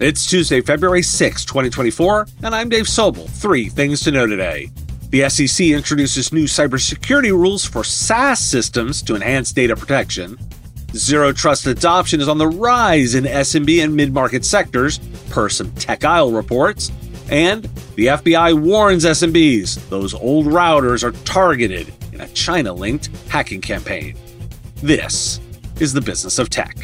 It's Tuesday, February 6, 2024, and I'm Dave Sobel. 3 things to know today. The SEC introduces new cybersecurity rules for SaaS systems to enhance data protection. Zero trust adoption is on the rise in SMB and mid-market sectors, per some TechAisle reports. And the FBI warns SMBs those old routers are targeted in a China-linked hacking campaign. This is the business of tech.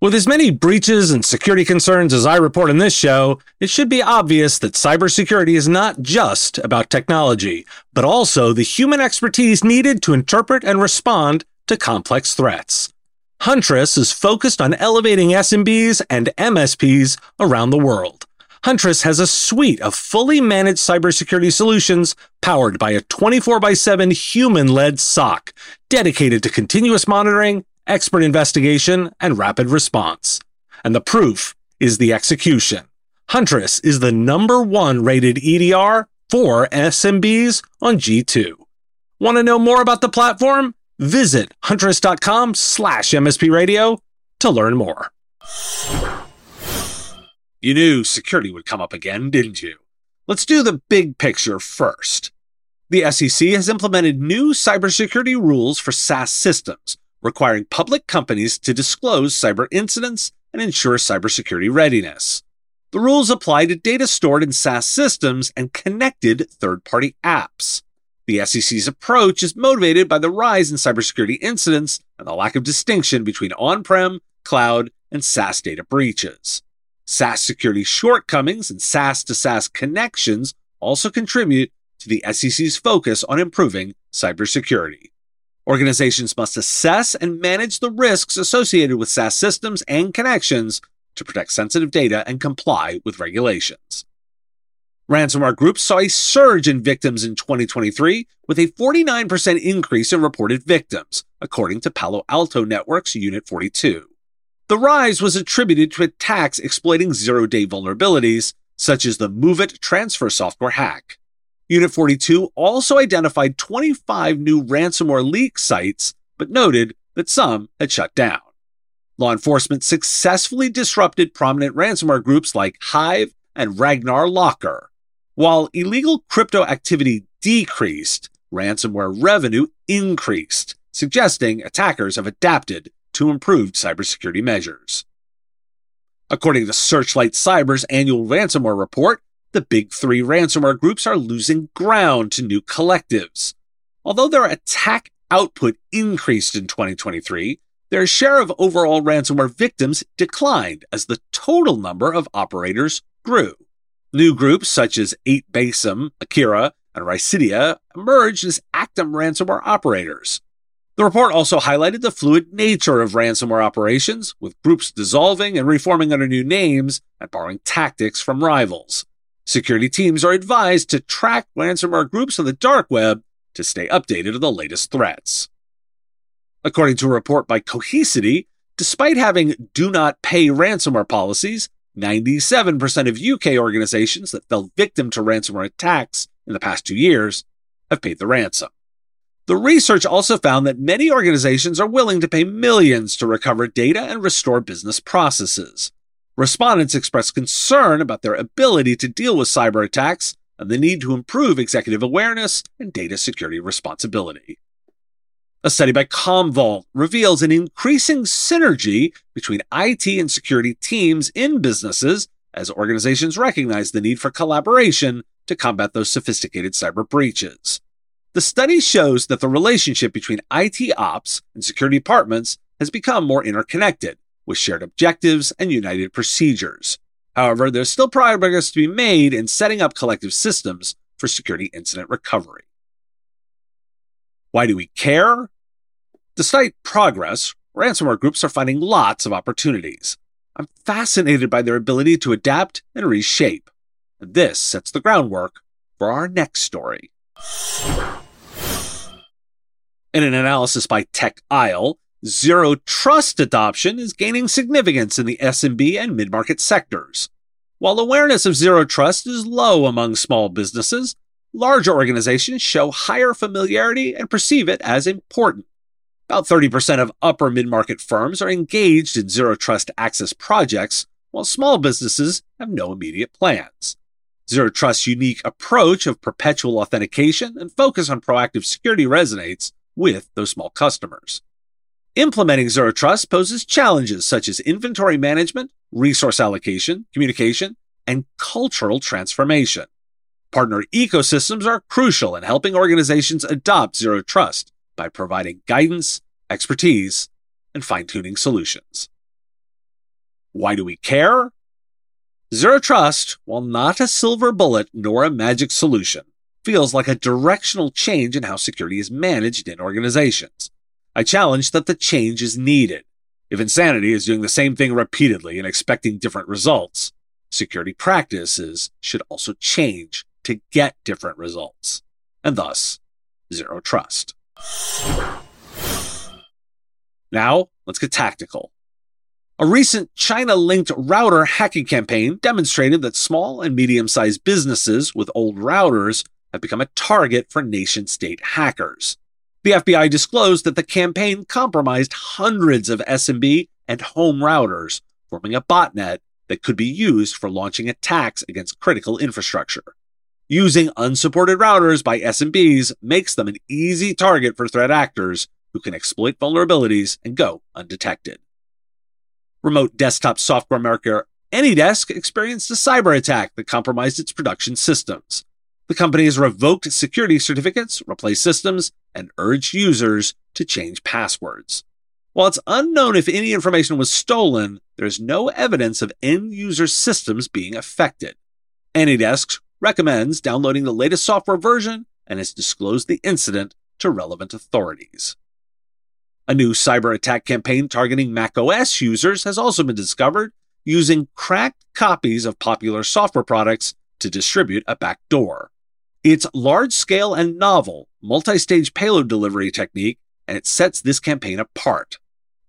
With as many breaches and security concerns as I report in this show, it should be obvious that cybersecurity is not just about technology, but also the human expertise needed to interpret and respond to complex threats. Huntress is focused on elevating SMBs and MSPs around the world. Huntress has a suite of fully managed cybersecurity solutions powered by a 24/7 human-led SOC dedicated to continuous monitoring, expert investigation, and rapid response. And the proof is the execution. Huntress is the #1 rated EDR for SMBs on G2. Want to know more about the platform? Visit Huntress.com/MSP Radio to learn more. You knew security would come up again, didn't you? Let's do the big picture first. The SEC has implemented new cybersecurity rules for SaaS systems, requiring public companies to disclose cyber incidents and ensure cybersecurity readiness. The rules apply to data stored in SaaS systems and connected third-party apps. The SEC's approach is motivated by the rise in cybersecurity incidents and the lack of distinction between on-prem, cloud, and SaaS data breaches. SaaS security shortcomings and SaaS-to-SaaS connections also contribute to the SEC's focus on improving cybersecurity. Organizations must assess and manage the risks associated with SaaS systems and connections to protect sensitive data and comply with regulations. Ransomware groups saw a surge in victims in 2023 with a 49% increase in reported victims, according to Palo Alto Networks Unit 42. The rise was attributed to attacks exploiting zero-day vulnerabilities, such as the MoveIt Transfer software hack. Unit 42 also identified 25 new ransomware leak sites, but noted that some had shut down. Law enforcement successfully disrupted prominent ransomware groups like Hive and Ragnar Locker. While illegal crypto activity decreased, ransomware revenue increased, suggesting attackers have adapted to improved cybersecurity measures. According to Searchlight Cyber's annual ransomware report, the big three ransomware groups are losing ground to new collectives. Although their attack output increased in 2023, their share of overall ransomware victims declined as the total number of operators grew. New groups such as 8Basem, Akira, and Rycidia emerged as Actum ransomware operators. The report also highlighted the fluid nature of ransomware operations, with groups dissolving and reforming under new names and borrowing tactics from rivals. Security teams are advised to track ransomware groups on the dark web to stay updated on the latest threats. According to a report by Cohesity, despite having do not pay ransomware policies, 97% of UK organizations that fell victim to ransomware attacks in the past 2 years have paid the ransom. The research also found that many organizations are willing to pay millions to recover data and restore business processes. Respondents expressed concern about their ability to deal with cyber attacks and the need to improve executive awareness and data security responsibility. A study by Commvault reveals an increasing synergy between IT and security teams in businesses as organizations recognize the need for collaboration to combat those sophisticated cyber breaches. The study shows that the relationship between IT ops and security departments has become more interconnected, with shared objectives and united procedures. However, there's still progress to be made in setting up collective systems for security incident recovery. Why do we care? Despite progress, ransomware groups are finding lots of opportunities. I'm fascinated by their ability to adapt and reshape. And this sets the groundwork for our next story. In an analysis by TechAisle, zero trust adoption is gaining significance in the SMB and mid-market sectors. While awareness of zero trust is low among small businesses, larger organizations show higher familiarity and perceive it as important. About 30% of upper mid-market firms are engaged in Zero Trust access projects, while small businesses have no immediate plans. Zero Trust's unique approach of perpetual authentication and focus on proactive security resonates with those small customers. Implementing Zero Trust poses challenges such as inventory management, resource allocation, communication, and cultural transformation. Partner ecosystems are crucial in helping organizations adopt Zero Trust by providing guidance, expertise, and fine-tuning solutions. Why do we care? Zero Trust, while not a silver bullet nor a magic solution, feels like a directional change in how security is managed in organizations. I challenge that the change is needed. If insanity is doing the same thing repeatedly and expecting different results, security practices should also change to get different results, and thus, Zero Trust. Now, let's get tactical. A recent China-linked router hacking campaign demonstrated that small and medium-sized businesses with old routers have become a target for nation-state hackers. The FBI disclosed that the campaign compromised hundreds of SMB and home routers, forming a botnet that could be used for launching attacks against critical infrastructure. Using unsupported routers by SMBs makes them an easy target for threat actors who can exploit vulnerabilities and go undetected. Remote desktop software maker AnyDesk experienced a cyber attack that compromised its production systems. The company has revoked security certificates, replaced systems, and urged users to change passwords. While it's unknown if any information was stolen, there is no evidence of end-user systems being affected. AnyDesk recommends downloading the latest software version and has disclosed the incident to relevant authorities. A new cyber attack campaign targeting macOS users has also been discovered using cracked copies of popular software products to distribute a backdoor. It's large-scale and novel, multi-stage payload delivery technique, and it sets this campaign apart.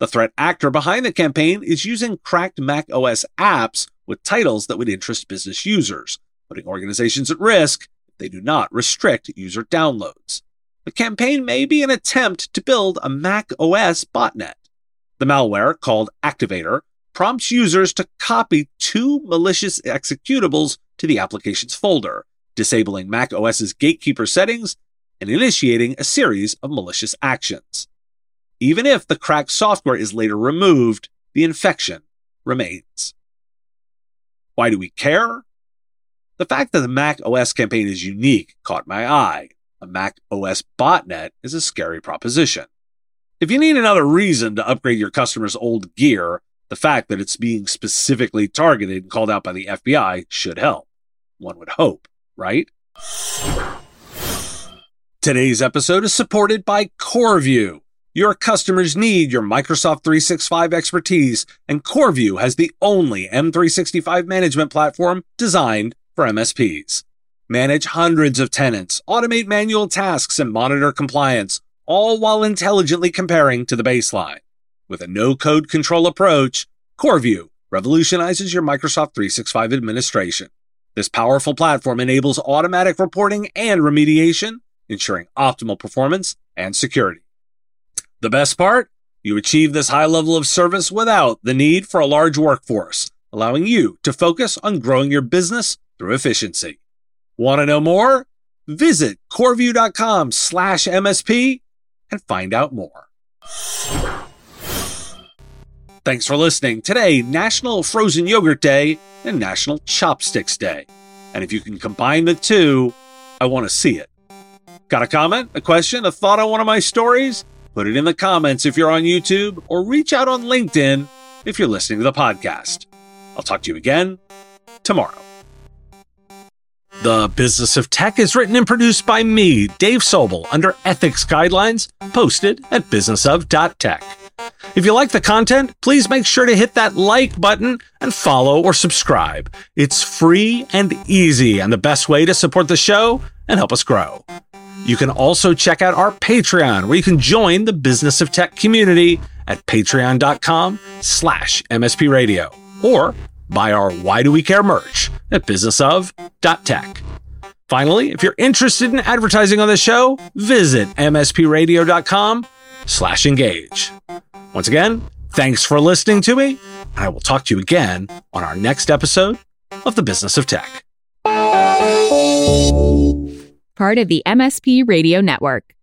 The threat actor behind the campaign is using cracked macOS apps with titles that would interest business users, putting organizations at risk if they do not restrict user downloads. The campaign may be an attempt to build a Mac OS botnet. The malware, called Activator, prompts users to copy two malicious executables to the application's folder, disabling Mac OS's gatekeeper settings and initiating a series of malicious actions. Even if the cracked software is later removed, the infection remains. Why do we care? The fact that the Mac OS campaign is unique caught my eye. A Mac OS botnet is a scary proposition. If you need another reason to upgrade your customer's old gear, the fact that it's being specifically targeted and called out by the FBI should help. One would hope, right? Today's episode is supported by CoreView. Your customers need your Microsoft 365 expertise, and CoreView has the only M365 management platform designed for MSPs. Manage hundreds of tenants, automate manual tasks, and monitor compliance, all while intelligently comparing to the baseline. With a no-code control approach, CoreView revolutionizes your Microsoft 365 administration. This powerful platform enables automatic reporting and remediation, ensuring optimal performance and security. The best part? You achieve this high level of service without the need for a large workforce, allowing you to focus on growing your business through efficiency. Want to know more? Visit coreview.com/MSP and find out more. Thanks for listening. Today, National Frozen Yogurt Day and National Chopsticks Day. And if you can combine the two, I want to see it. Got a comment, a question, a thought on one of my stories? Put it in the comments if you're on YouTube, or reach out on LinkedIn if you're listening to the podcast. I'll talk to you again tomorrow. The Business of Tech is written and produced by me, Dave Sobel, under ethics guidelines, posted at businessof.tech. If you like the content, please make sure to hit that like button and follow or subscribe. It's free and easy and the best way to support the show and help us grow. You can also check out our Patreon, where you can join the Business of Tech community at patreon.com/mspradio, or buy our Why Do We Care merch at businessof.tech. Finally, if you're interested in advertising on the show, visit mspradio.com /engage. Once again, thanks for listening to me. I will talk to you again on our next episode of The Business of Tech. Part of the MSP Radio Network.